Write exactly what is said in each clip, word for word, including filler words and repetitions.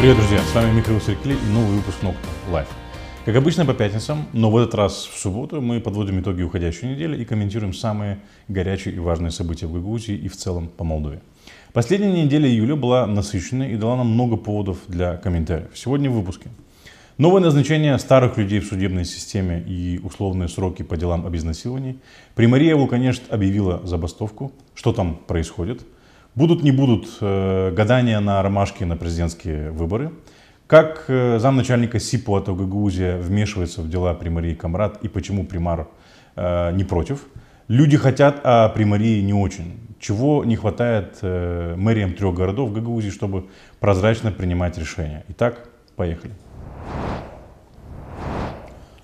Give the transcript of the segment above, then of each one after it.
Привет, друзья! С вами Михаил Сиркли и новый выпуск Нокта Live. Как обычно, по пятницам, но в этот раз в субботу мы подводим итоги уходящей недели и комментируем самые горячие и важные события в Гагаузии и в целом по Молдове. Последняя неделя июля была насыщенной и дала нам много поводов для комментариев. Сегодня в выпуске. Новое назначение старых людей в судебной системе и условные сроки по делам об изнасиловании. Примария Вулканешты объявила забастовку. Что там происходит? Будут, не будут э, гадания на ромашке на президентские выборы. Как э, замначальника СИБ от Гагаузия вмешивается в дела примарии Комрат и почему примар э, не против. Люди хотят, а примарии не очень. Чего не хватает э, мэриям трех городов Гагаузии, чтобы прозрачно принимать решения. Итак, поехали.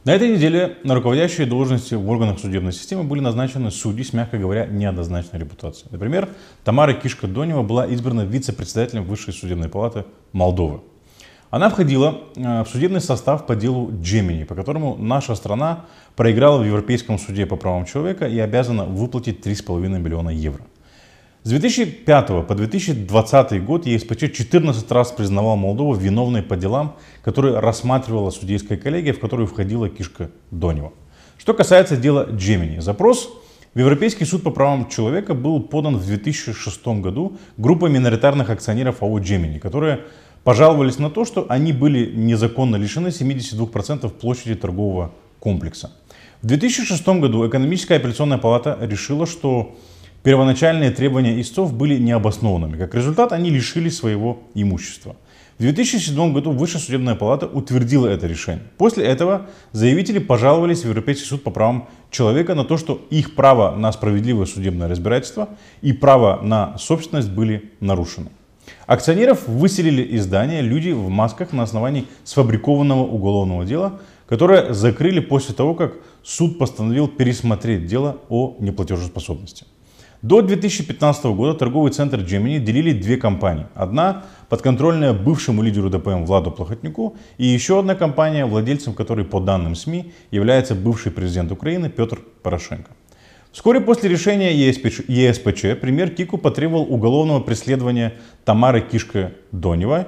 На этой неделе на руководящие должности в органах судебной системы были назначены судьи с, мягко говоря, неоднозначной репутацией. Например, Тамара Кишкэ-Донева была избрана вице-председателем Высшей судебной палаты Молдовы. Она входила в судебный состав по делу Джемини, по которому наша страна проиграла в Европейском суде по правам человека и обязана выплатить три с половиной миллиона евро. С две тысячи пятого по две тысячи двадцатый год ЕСПЧ четырнадцать раз признавал Молдову виновной по делам, которые рассматривала судейская коллегия, в которую входила Кишкэ-Донева. Что касается дела Джемини, запрос в Европейский суд по правам человека был подан в две тысячи шестом году группой миноритарных акционеров АО «Джемини», которые пожаловались на то, что они были незаконно лишены семидесяти двух процентов площади торгового комплекса. В две тысячи шестом году экономическая апелляционная палата решила, что первоначальные требования истцов были необоснованными. Как результат, они лишились своего имущества. В две тысячи седьмом году Высшая судебная палата утвердила это решение. После этого заявители пожаловались в Европейский суд по правам человека на то, что их право на справедливое судебное разбирательство и право на собственность были нарушены. Акционеров выселили из здания люди в масках на основании сфабрикованного уголовного дела, которое закрыли после того, как суд постановил пересмотреть дело о неплатежеспособности. До две тысячи пятнадцатого года торговый центр Джемини делили две компании. Одна подконтрольная бывшему лидеру ДПМ Владу Плохотнюку и еще одна компания, владельцем которой, по данным СМИ, является бывший президент Украины Петр Порошенко. Вскоре после решения ЕСПЧ премьер Кику потребовал уголовного преследования Тамары Кишкэ-Доневой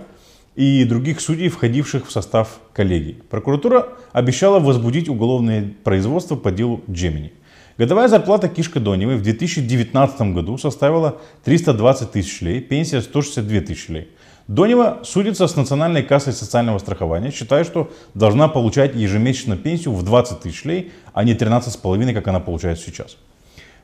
и других судей, входивших в состав коллегии. Прокуратура обещала возбудить уголовное производство по делу Джемини. Годовая зарплата Кишкэ-Доневой в две тысячи девятнадцатом году составила триста двадцать тысяч лей, пенсия сто шестьдесят две тысячи лей. Донева судится с Национальной кассой социального страхования, считая, что должна получать ежемесячно пенсию в двадцать тысяч лей, а не тринадцать с половиной, как она получает сейчас.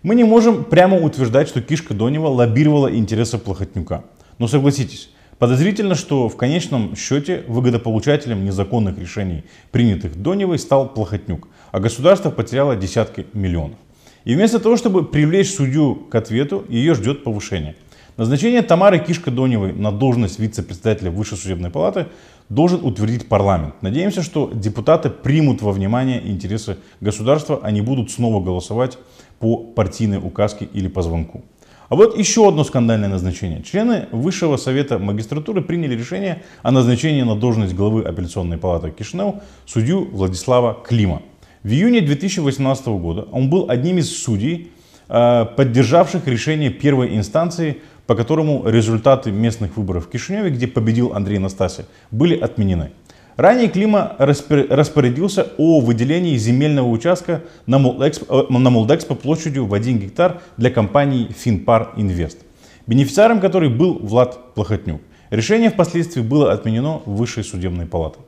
Мы не можем прямо утверждать, что Кишкэ-Донева лоббировала интересы Плохотнюка. Но согласитесь, подозрительно, что в конечном счете выгодополучателем незаконных решений, принятых Доневой, стал Плохотнюк, а государство потеряло десятки миллионов. И вместо того, чтобы привлечь судью к ответу, ее ждет повышение. Назначение Тамары Кишкэ-Доневой на должность вице-председателя Высшей судебной палаты должен утвердить парламент. Надеемся, что депутаты примут во внимание интересы государства, а не будут снова голосовать по партийной указке или по звонку. А вот еще одно скандальное назначение. Члены Высшего совета магистратуры приняли решение о назначении на должность главы апелляционной палаты Кишинев судью Владислава Клима. В июне две тысячи восемнадцатого года он был одним из судей, поддержавших решение первой инстанции, по которому результаты местных выборов в Кишиневе, где победил Андрей Анастасий, были отменены. Ранее Клима распорядился о выделении земельного участка на Молдэкспо, на Молдэкспо площадью в один гектар для компании «Финпар Инвест», бенефициаром которой был Влад Плохотнюк. Решение впоследствии было отменено Высшей судебной палатой.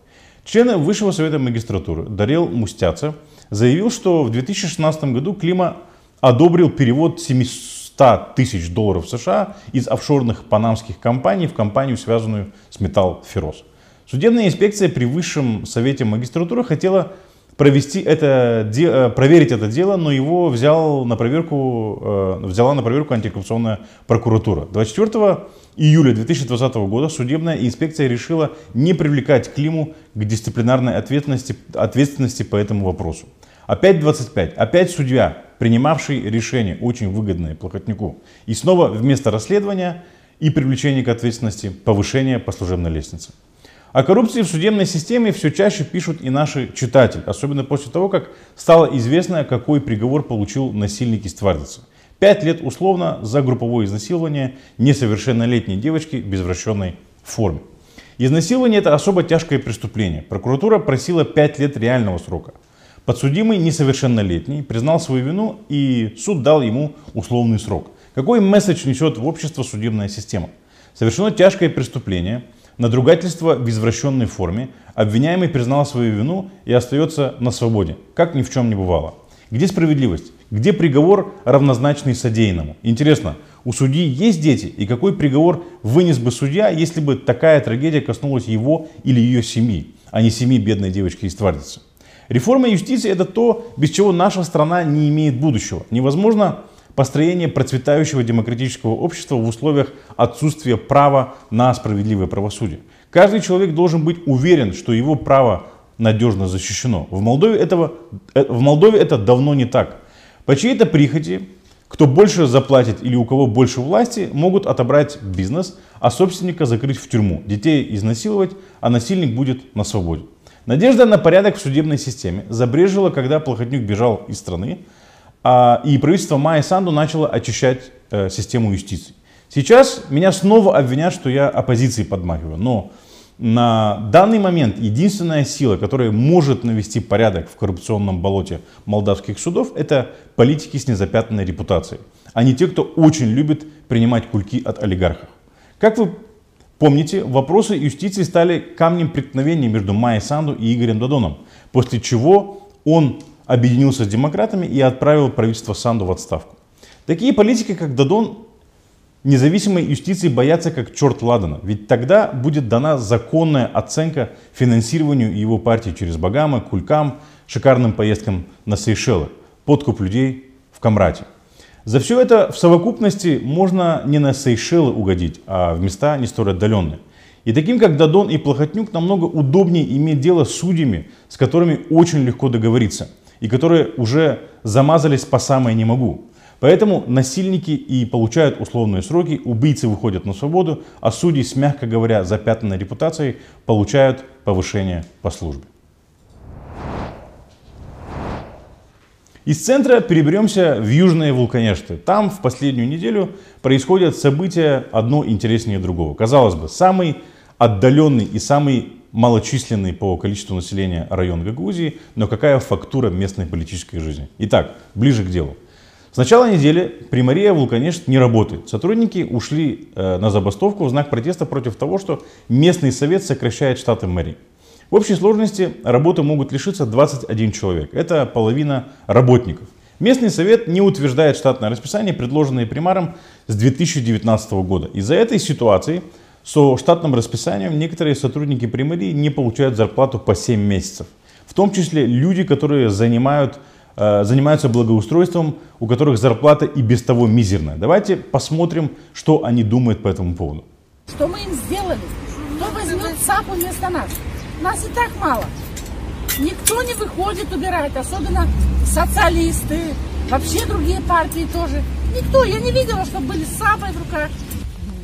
Член Высшего совета магистратуры Дарил Мустяце заявил, что в две тысячи шестнадцатом году Клима одобрил перевод семисот тысяч долларов США из офшорных панамских компаний в компанию, связанную с Металлферос. Судебная инспекция при Высшем совете магистратуры хотела провести это, проверить это дело, но его взял на проверку, взяла на проверку антикоррупционная прокуратура. двадцать четвёртого июля две тысячи двадцатого года судебная инспекция решила не привлекать Климу к дисциплинарной ответственности, ответственности по этому вопросу. Опять двадцать пять. Опять судья, принимавший решение, очень выгодное Плохотнюку. И снова вместо расследования и привлечения к ответственности повышение по служебной лестнице. О коррупции в судебной системе все чаще пишут и наши читатели, особенно после того, как стало известно, какой приговор получил насильник из Твардицы. Пять лет условно за групповое изнасилование несовершеннолетней девочки в извращенной форме. Изнасилование – это особо тяжкое преступление. Прокуратура просила пять лет реального срока. Подсудимый несовершеннолетний признал свою вину, и суд дал ему условный срок. Какой месседж несет в общество судебная система? Совершено тяжкое преступление, надругательство в извращенной форме, обвиняемый признал свою вину и остается на свободе, как ни в чем не бывало. Где справедливость? Где приговор, равнозначный содеянному? Интересно, у судьи есть дети? И какой приговор вынес бы судья, если бы такая трагедия коснулась его или ее семьи, а не семьи бедной девочки из Твардицы? Реформа юстиции – это то, без чего наша страна не имеет будущего. Невозможно построение процветающего демократического общества в условиях отсутствия права на справедливое правосудие. Каждый человек должен быть уверен, что его право надежно защищено. В Молдове, этого, в Молдове это давно не так. По чьей-то прихоти, кто больше заплатит или у кого больше власти, могут отобрать бизнес, а собственника закрыть в тюрьму, детей изнасиловать, а насильник будет на свободе. Надежда на порядок в судебной системе забрежила, когда Плохотнюк бежал из страны, а, и правительство Майи Санду начало очищать э, систему юстиции. Сейчас меня снова обвинят, что я оппозиции подмахиваю, но на данный момент единственная сила, которая может навести порядок в коррупционном болоте молдавских судов, это политики с незапятнанной репутацией, а не те, кто очень любит принимать кульки от олигархов. Как вы помните, вопросы юстиции стали камнем преткновения между Майей Санду и Игорем Додоном, после чего он объединился с демократами и отправил правительство Санду в отставку. Такие политики, как Додон, независимой юстиции боятся как черт ладана, ведь тогда будет дана законная оценка финансированию его партии через Багамы, Кулькам, шикарным поездкам на Сейшелы, подкуп людей в Комрате. За все это в совокупности можно не на Сейшелы угодить, а в места не столь отдаленные. И таким, как Додон и Плохотнюк, намного удобнее иметь дело с судьями, с которыми очень легко договориться, и которые уже замазались по самое не могу. Поэтому насильники и получают условные сроки, убийцы выходят на свободу, а судьи с, мягко говоря, запятнанной репутацией получают повышение по службе. Из центра переберемся в южные Вулканешты. Там в последнюю неделю происходят события одно интереснее другого. Казалось бы, самый отдаленный и самый малочисленный по количеству населения район Гагаузии, но какая фактура местной политической жизни. Итак, ближе к делу. С начала недели примария Вулканешт не работает. Сотрудники ушли э, на забастовку в знак протеста против того, что местный совет сокращает штаты мэрии. В общей сложности работы могут лишиться двадцать один человек. Это половина работников. Местный совет не утверждает штатное расписание, предложенное примаром с две тысячи девятнадцатого года. Из-за этой ситуации со штатным расписанием некоторые сотрудники примарии не получают зарплату по семь месяцев. В том числе люди, которые занимают... занимаются благоустройством, у которых зарплата и без того мизерная. Давайте посмотрим, что они думают по этому поводу. Что мы им сделали? Кто возьмет САП вместо нас? Нас и так мало. Никто не выходит убирать, особенно социалисты, вообще другие партии тоже. Никто, я не видела, что были САПы в руках.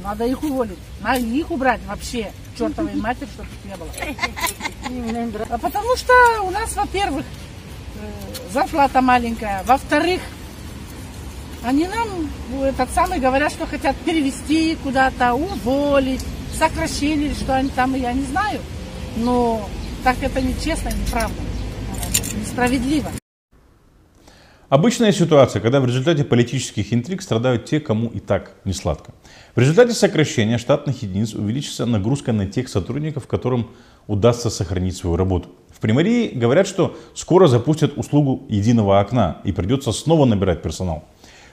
Надо их уволить, надо их убрать вообще, чертовой матери, чтобы не было. Потому что у нас, во-первых, зарплата маленькая. Во-вторых, они нам этот самый говорят, что хотят перевести куда-то, уволить, сокращение, что они там, я не знаю. Но так это нечестно, неправда, несправедливо. Обычная ситуация, когда в результате политических интриг страдают те, кому и так не сладко. В результате сокращения штатных единиц увеличится нагрузка на тех сотрудников, которым удастся сохранить свою работу. В примарии говорят, что скоро запустят услугу единого окна и придется снова набирать персонал.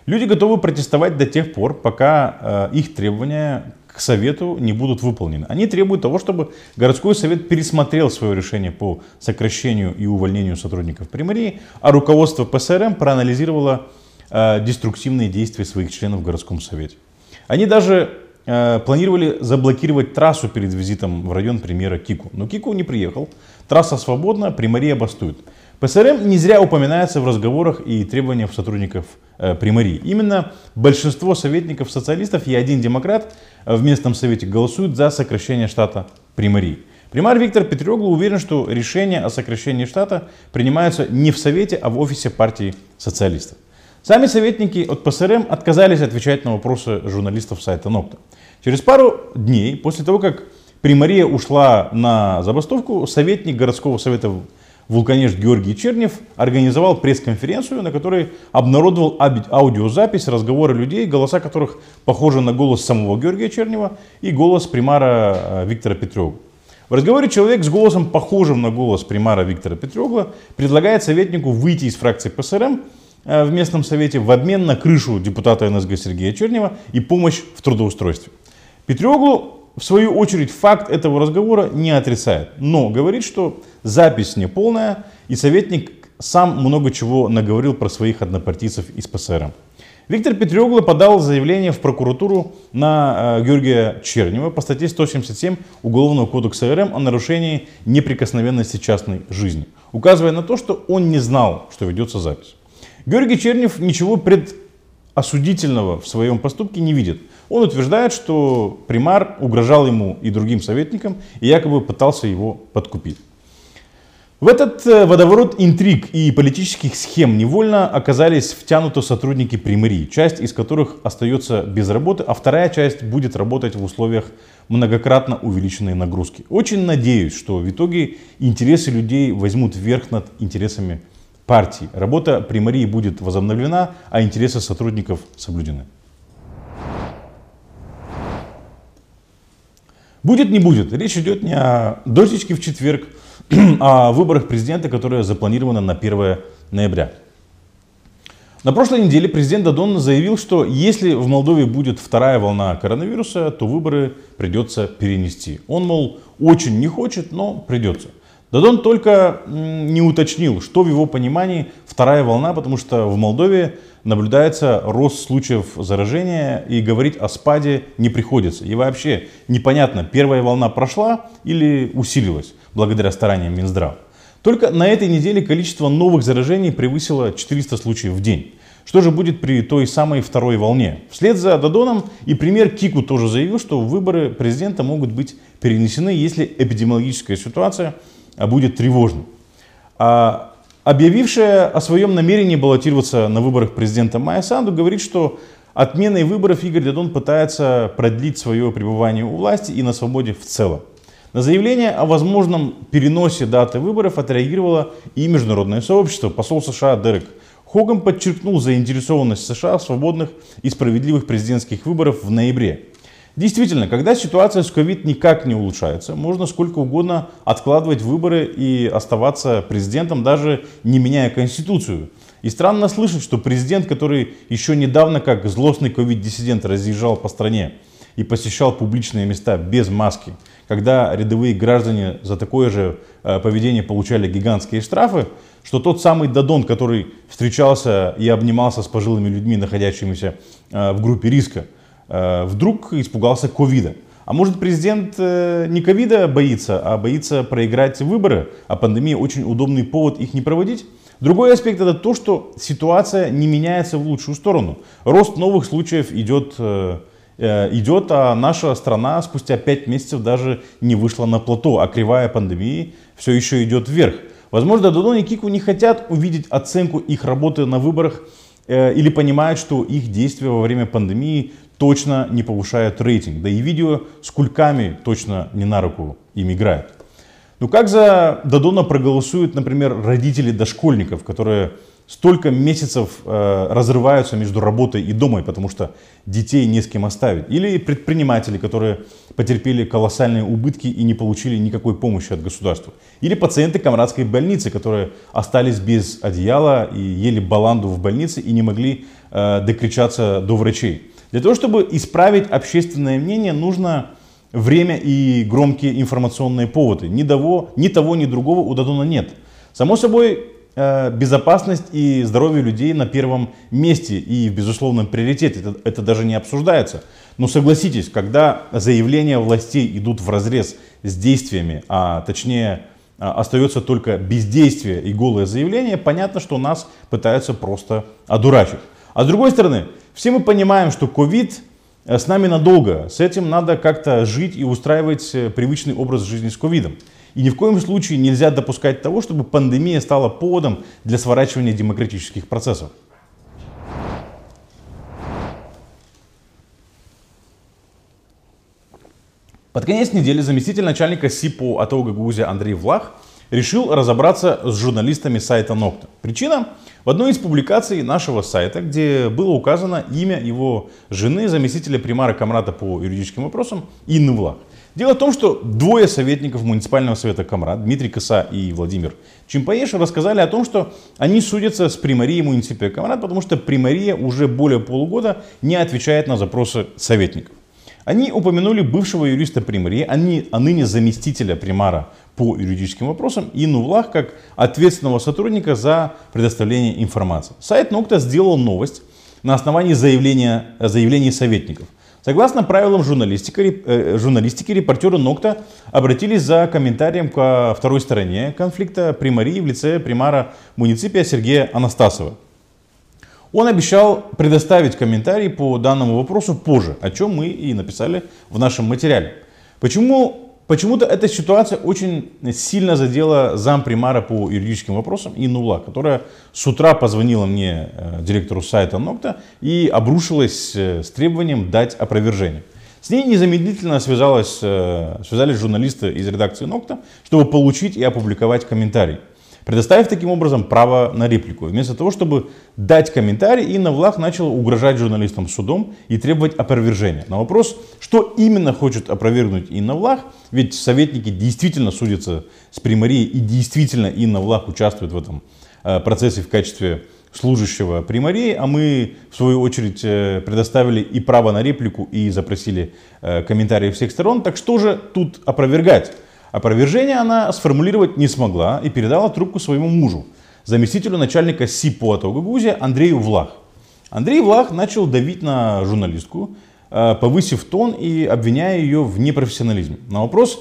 Люди готовы протестовать до тех пор, пока э, их требования к совету не будут выполнены. Они требуют того, чтобы городской совет пересмотрел свое решение по сокращению и увольнению сотрудников примарии, а руководство ПСРМ проанализировало э, деструктивные действия своих членов в городском совете. Они даже планировали заблокировать трассу перед визитом в район премьера Кику. Но Кику не приехал. Трасса свободна, примария бастует. ПСРМ не зря упоминается в разговорах и требованиях сотрудников э, примарии. Именно большинство советников-социалистов и один демократ в местном совете голосуют за сокращение штата примарии. Примар Виктор Петриогла уверен, что решение о сокращении штата принимается не в совете, а в офисе партии социалистов. Сами советники от ПСРМ отказались отвечать на вопросы журналистов сайта Нокта. Через пару дней после того, как Примария ушла на забастовку, советник городского совета Вулканешт Георгий Чернев организовал пресс-конференцию, на которой обнародовал аудиозапись разговора людей, голоса которых похожи на голос самого Георгия Чернева и голос примара Виктора Петриогла. В разговоре человек с голосом, похожим на голос примара Виктора Петриогла, предлагает советнику выйти из фракции ПСРМ в местном совете в обмен на крышу депутата эн эс гэ Сергея Чернева и помощь в трудоустройстве. Петриоглу, в свою очередь, факт этого разговора не отрицает, но говорит, что запись неполная и советник сам много чего наговорил про своих однопартийцев из ПСРМ. Виктор Петриогла подал заявление в прокуратуру на Георгия Чернева по статье сто семьдесят семь Уголовного кодекса РФ о нарушении неприкосновенности частной жизни, указывая на то, что он не знал, что ведется запись. Георгий Чернев ничего предосудительного в своем поступке не видит. Он утверждает, что примар угрожал ему и другим советникам и якобы пытался его подкупить. В этот водоворот интриг и политических схем невольно оказались втянуты сотрудники примарии, часть из которых остается без работы, а вторая часть будет работать в условиях многократно увеличенной нагрузки. Очень надеюсь, что в итоге интересы людей возьмут верх над интересами партии. Работа примарии будет возобновлена, а интересы сотрудников соблюдены. Будет, не будет. Речь идет не о дождичке в четверг, а о выборах президента, которые запланированы на первое ноября. На прошлой неделе президент Додон заявил, что если в Молдове будет вторая волна коронавируса, то выборы придется перенести. Он, мол, очень не хочет, но придется. Додон только не уточнил, что в его понимании вторая волна, потому что в Молдове наблюдается рост случаев заражения и говорить о спаде не приходится. И вообще непонятно, первая волна прошла или усилилась благодаря стараниям Минздрава. Только на этой неделе количество новых заражений превысило четыреста случаев в день. Что же будет при той самой второй волне? Вслед за Додоном и премьер Кику тоже заявил, что выборы президента могут быть перенесены, если эпидемиологическая ситуация будет тревожным. А объявившая о своем намерении баллотироваться на выборах президента Майя Санду говорит, что отменой выборов Игорь Додон пытается продлить свое пребывание у власти и на свободе в целом. На заявление о возможном переносе даты выборов отреагировало и международное сообщество. Посол США Дерек Хогам подчеркнул заинтересованность США в свободных и справедливых президентских выборах в ноябре. Действительно, когда ситуация с ковид никак не улучшается, можно сколько угодно откладывать выборы и оставаться президентом, даже не меняя Конституцию. И странно слышать, что президент, который еще недавно как злостный ковид-диссидент разъезжал по стране и посещал публичные места без маски, когда рядовые граждане за такое же поведение получали гигантские штрафы, что тот самый Додон, который встречался и обнимался с пожилыми людьми, находящимися в группе риска, вдруг испугался ковида. А может, президент не ковида боится, а боится проиграть выборы, а пандемия очень удобный повод их не проводить? Другой аспект — это то, что ситуация не меняется в лучшую сторону. Рост новых случаев идет, идет, а наша страна спустя пять месяцев даже не вышла на плато, а кривая пандемии все еще идет вверх. Возможно, Додон и Кику не хотят увидеть оценку их работы на выборах или понимают, что их действия во время пандемии точно не повышают рейтинг, да и видео с кульками точно не на руку им играет. Но как за Додона проголосуют, например, родители дошкольников, которые столько месяцев э, разрываются между работой и домой, потому что детей не с кем оставить, или предприниматели, которые потерпели колоссальные убытки и не получили никакой помощи от государства, или пациенты Комратской больницы, которые остались без одеяла и ели баланду в больнице и не могли э, докричаться до врачей. Для того, чтобы исправить общественное мнение, нужно время и громкие информационные поводы. Ни того, ни, того, ни другого у Додона нет. Само собой, безопасность и здоровье людей на первом месте и в безусловном приоритете. Это, это даже не обсуждается. Но согласитесь, когда заявления властей идут вразрез с действиями, а точнее остается только бездействие и голое заявление, понятно, что нас пытаются просто одурачить. А с другой стороны, все мы понимаем, что ковид с нами надолго, с этим надо как-то жить и устраивать привычный образ жизни с ковидом. И ни в коем случае нельзя допускать того, чтобы пандемия стала поводом для сворачивания демократических процессов. Под конец недели заместитель начальника СИБ по АТО «Гагаузия» Андрей Влах решил разобраться с журналистами сайта Nokta. Причина? В одной из публикаций нашего сайта, где было указано имя его жены, заместителя примара Комрата по юридическим вопросам Инны Влах. Дело в том, что двое советников муниципального совета Комрат, Дмитрий Коса и Владимир Чимпоеш, рассказали о том, что они судятся с примарией муниципия Комрат, потому что примария уже более полугода не отвечает на запросы советников. Они упомянули бывшего юриста примарии, а ныне заместителя примара по юридическим вопросам Инну Влах как ответственного сотрудника за предоставление информации. Сайт Nokta сделал новость на основании заявления, заявлений советников. Согласно правилам журналистики, э, журналистики, репортеры Nokta обратились за комментарием ко второй стороне конфликта примарии в лице примара муниципия Сергея Анастасова. Он обещал предоставить комментарий по данному вопросу позже, о чем мы и написали в нашем материале. Почему, почему-то эта ситуация очень сильно задела зампримара по юридическим вопросам Инну Влах, которая с утра позвонила мне, директору сайта Nokta, и обрушилась с требованием дать опровержение. С ней незамедлительно связалась, связались журналисты из редакции Nokta, чтобы получить и опубликовать комментарий, предоставив таким образом право на реплику. Вместо того, чтобы дать комментарий, Инна Влах начала угрожать журналистам судом и требовать опровержения. На вопрос, что именно хочет опровергнуть Инна Влах, ведь советники действительно судятся с примарией и действительно Инна Влах участвует в этом процессе в качестве служащего примарии, а мы в свою очередь предоставили и право на реплику и запросили комментарии всех сторон, так что же тут опровергать? Опровержение она сформулировать не смогла и передала трубку своему мужу, заместителю начальника СИБ по АТО «Гагаузия» Андрею Влах. Андрей Влах начал давить на журналистку, повысив тон и обвиняя ее в непрофессионализме. На вопрос,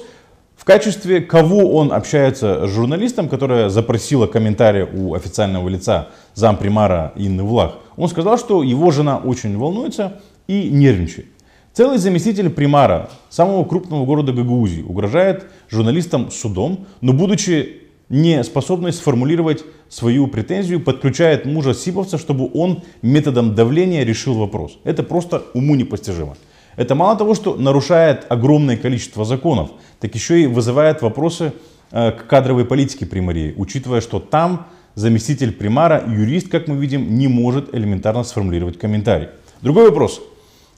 в качестве кого он общается с журналистом, которая запросила комментарий у официального лица зампримара Инны Влах, он сказал, что его жена очень волнуется и нервничает. Целый заместитель примара самого крупного города Гагаузии угрожает журналистам судом, но, будучи не способной сформулировать свою претензию, подключает мужа сибовца, чтобы он методом давления решил вопрос. Это просто уму непостижимо. Это мало того, что нарушает огромное количество законов, так еще и вызывает вопросы к кадровой политике примарии, учитывая, что там заместитель примара, юрист, как мы видим, не может элементарно сформулировать комментарий. Другой вопрос,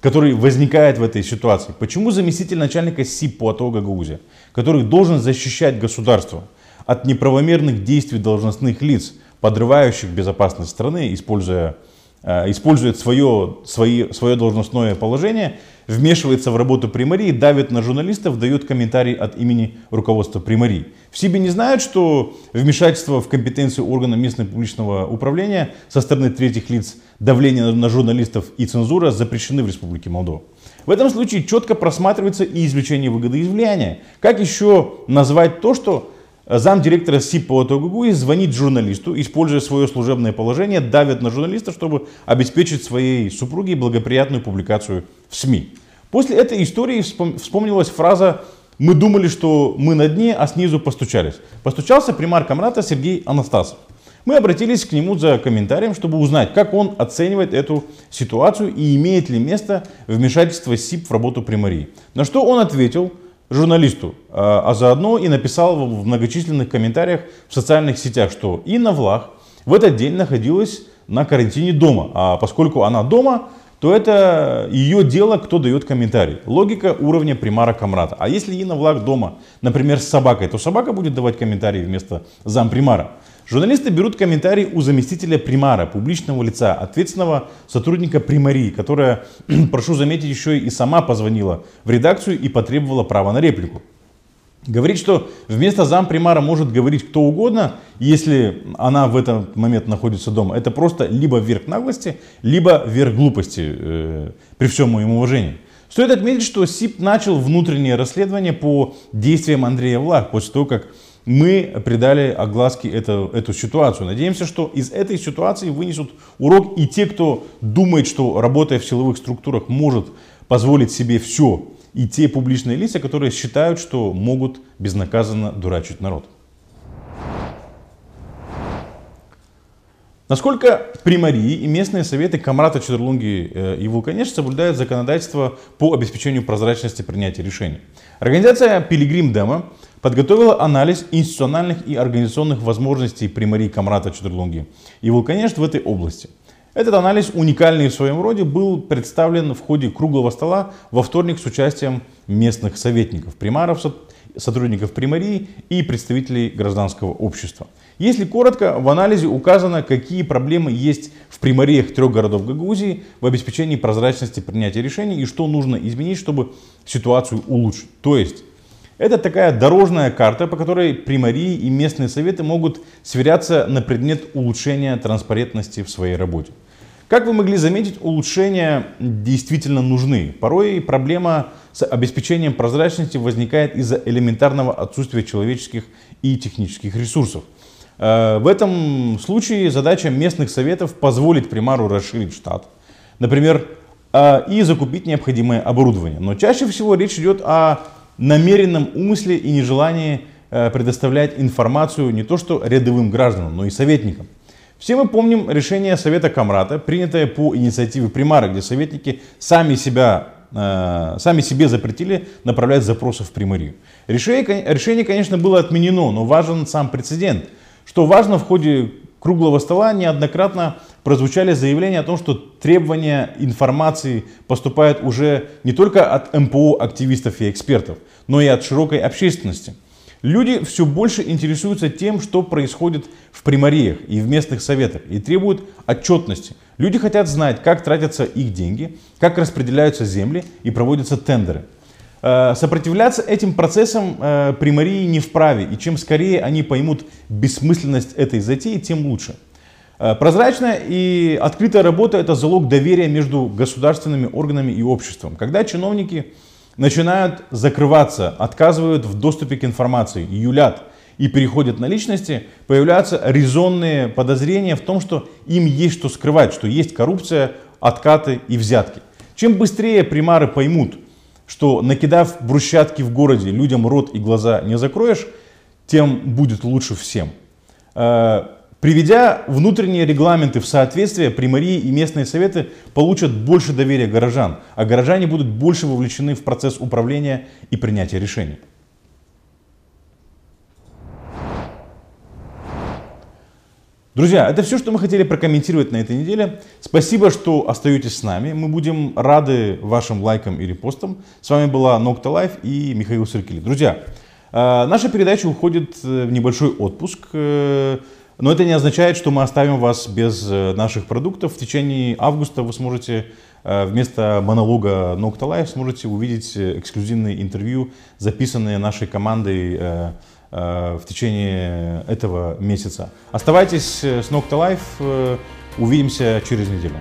который возникает в этой ситуации. Почему заместитель начальника СИБ по АТО «Гагаузия», который должен защищать государство от неправомерных действий должностных лиц, подрывающих безопасность страны, используя, э, использует свое, свои, свое должностное положение, вмешивается в работу примарии, давит на журналистов, дает комментарий от имени руководства примарии? В СИБе не знают, что вмешательство в компетенцию органа местного публичного управления со стороны третьих лиц, давление на журналистов и цензура запрещены в Республике Молдова. В этом случае четко просматривается и извлечение выгоды из влияния. Как еще назвать то, что замдиректора СИБ по АТО «Гагаузия» звонит журналисту, используя свое служебное положение, давит на журналиста, чтобы обеспечить своей супруге благоприятную публикацию в СМИ. После этой истории вспомнилась фраза: «Мы думали, что мы на дне, а снизу постучались». Постучался примар Комрата Сергей Анастасов. Мы обратились к нему за комментарием, чтобы узнать, как он оценивает эту ситуацию и имеет ли место вмешательство СИБ в работу примарии. На что он ответил журналисту, а заодно и написал в многочисленных комментариях в социальных сетях, что Инна Влах в этот день находилась на карантине дома, а поскольку она дома, то это ее дело, кто дает комментарий. Логика уровня примара Комрата. А если Инна Влах дома, например, с собакой, то собака будет давать комментарии вместо зампримара. Журналисты берут комментарий у заместителя примара, публичного лица, ответственного сотрудника примарии, которая, прошу заметить, еще и сама позвонила в редакцию и потребовала права на реплику. Говорит, что вместо зампримара может говорить кто угодно, если она в этот момент находится дома. Это просто либо верх наглости, либо верх глупости, э, при всем моем уважении. Стоит отметить, что СИБ начал внутреннее расследование по действиям Андрея Влаха после того, как мы придали огласке эту, эту ситуацию. Надеемся, что из этой ситуации вынесут урок и те, кто думает, что, работая в силовых структурах, может позволить себе все, и те публичные лица, которые считают, что могут безнаказанно дурачить народ. Насколько примарии и местные советы Комрата, Чадыр-Лунги и Вулканешты соблюдают законодательство по обеспечению прозрачности принятия решений? Организация «Пилигрим-Демо» подготовила анализ институциональных и организационных возможностей примарии Комрата, Чадыр-Лунги и Вулканешты в этой области. Этот анализ, уникальный в своем роде, был представлен в ходе круглого стола во вторник с участием местных советников, примаров, сотрудников примарии и представителей гражданского общества. Если коротко, в анализе указано, какие проблемы есть в примариях трех городов Гагаузии в обеспечении прозрачности принятия решений и что нужно изменить, чтобы ситуацию улучшить. То есть, это такая дорожная карта, по которой примарии и местные советы могут сверяться на предмет улучшения транспарентности в своей работе. Как вы могли заметить, улучшения действительно нужны. Порой проблема с обеспечением прозрачности возникает из-за элементарного отсутствия человеческих и технических ресурсов. В этом случае задача местных советов позволить примару расширить штат, например, и закупить необходимое оборудование. Но чаще всего речь идет о намеренном умысле и нежелании предоставлять информацию не то что рядовым гражданам, но и советникам. Все мы помним решение Совета Комрата, принятое по инициативе примара, где советники сами, себя, э, сами себе запретили направлять запросы в примарию. Решение, решение, конечно, было отменено, но важен сам прецедент. Что важно, в ходе круглого стола неоднократно прозвучали заявления о том, что требования информации поступают уже не только от МПО, активистов и экспертов, но и от широкой общественности. Люди все больше интересуются тем, что происходит в примариях и в местных советах, и требуют отчетности. Люди хотят знать, как тратятся их деньги, как распределяются земли и проводятся тендеры. Сопротивляться этим процессам примарии не вправе, и чем скорее они поймут бессмысленность этой затеи, тем лучше. Прозрачная и открытая работа – это залог доверия между государственными органами и обществом. Когда чиновники начинают закрываться, отказывают в доступе к информации, юлят и переходят на личности, появляются резонные подозрения в том, что им есть что скрывать, что есть коррупция, откаты и взятки. Чем быстрее примары поймут, что, накидав брусчатки в городе, людям рот и глаза не закроешь, тем будет лучше всем. Приведя внутренние регламенты в соответствие, примарии и местные советы получат больше доверия горожан, а горожане будут больше вовлечены в процесс управления и принятия решений. Друзья, это все, что мы хотели прокомментировать на этой неделе. Спасибо, что остаетесь с нами. Мы будем рады вашим лайкам и репостам. С вами была Нокта Лайв и Михаил Сиркли. Друзья, наша передача уходит в небольшой отпуск, но это не означает, что мы оставим вас без наших продуктов. В течение августа вы сможете вместо монолога Нокта Лайв сможете увидеть эксклюзивные интервью, записанные нашей командой в течение этого месяца. Оставайтесь с Нокта Лайв. Увидимся через неделю.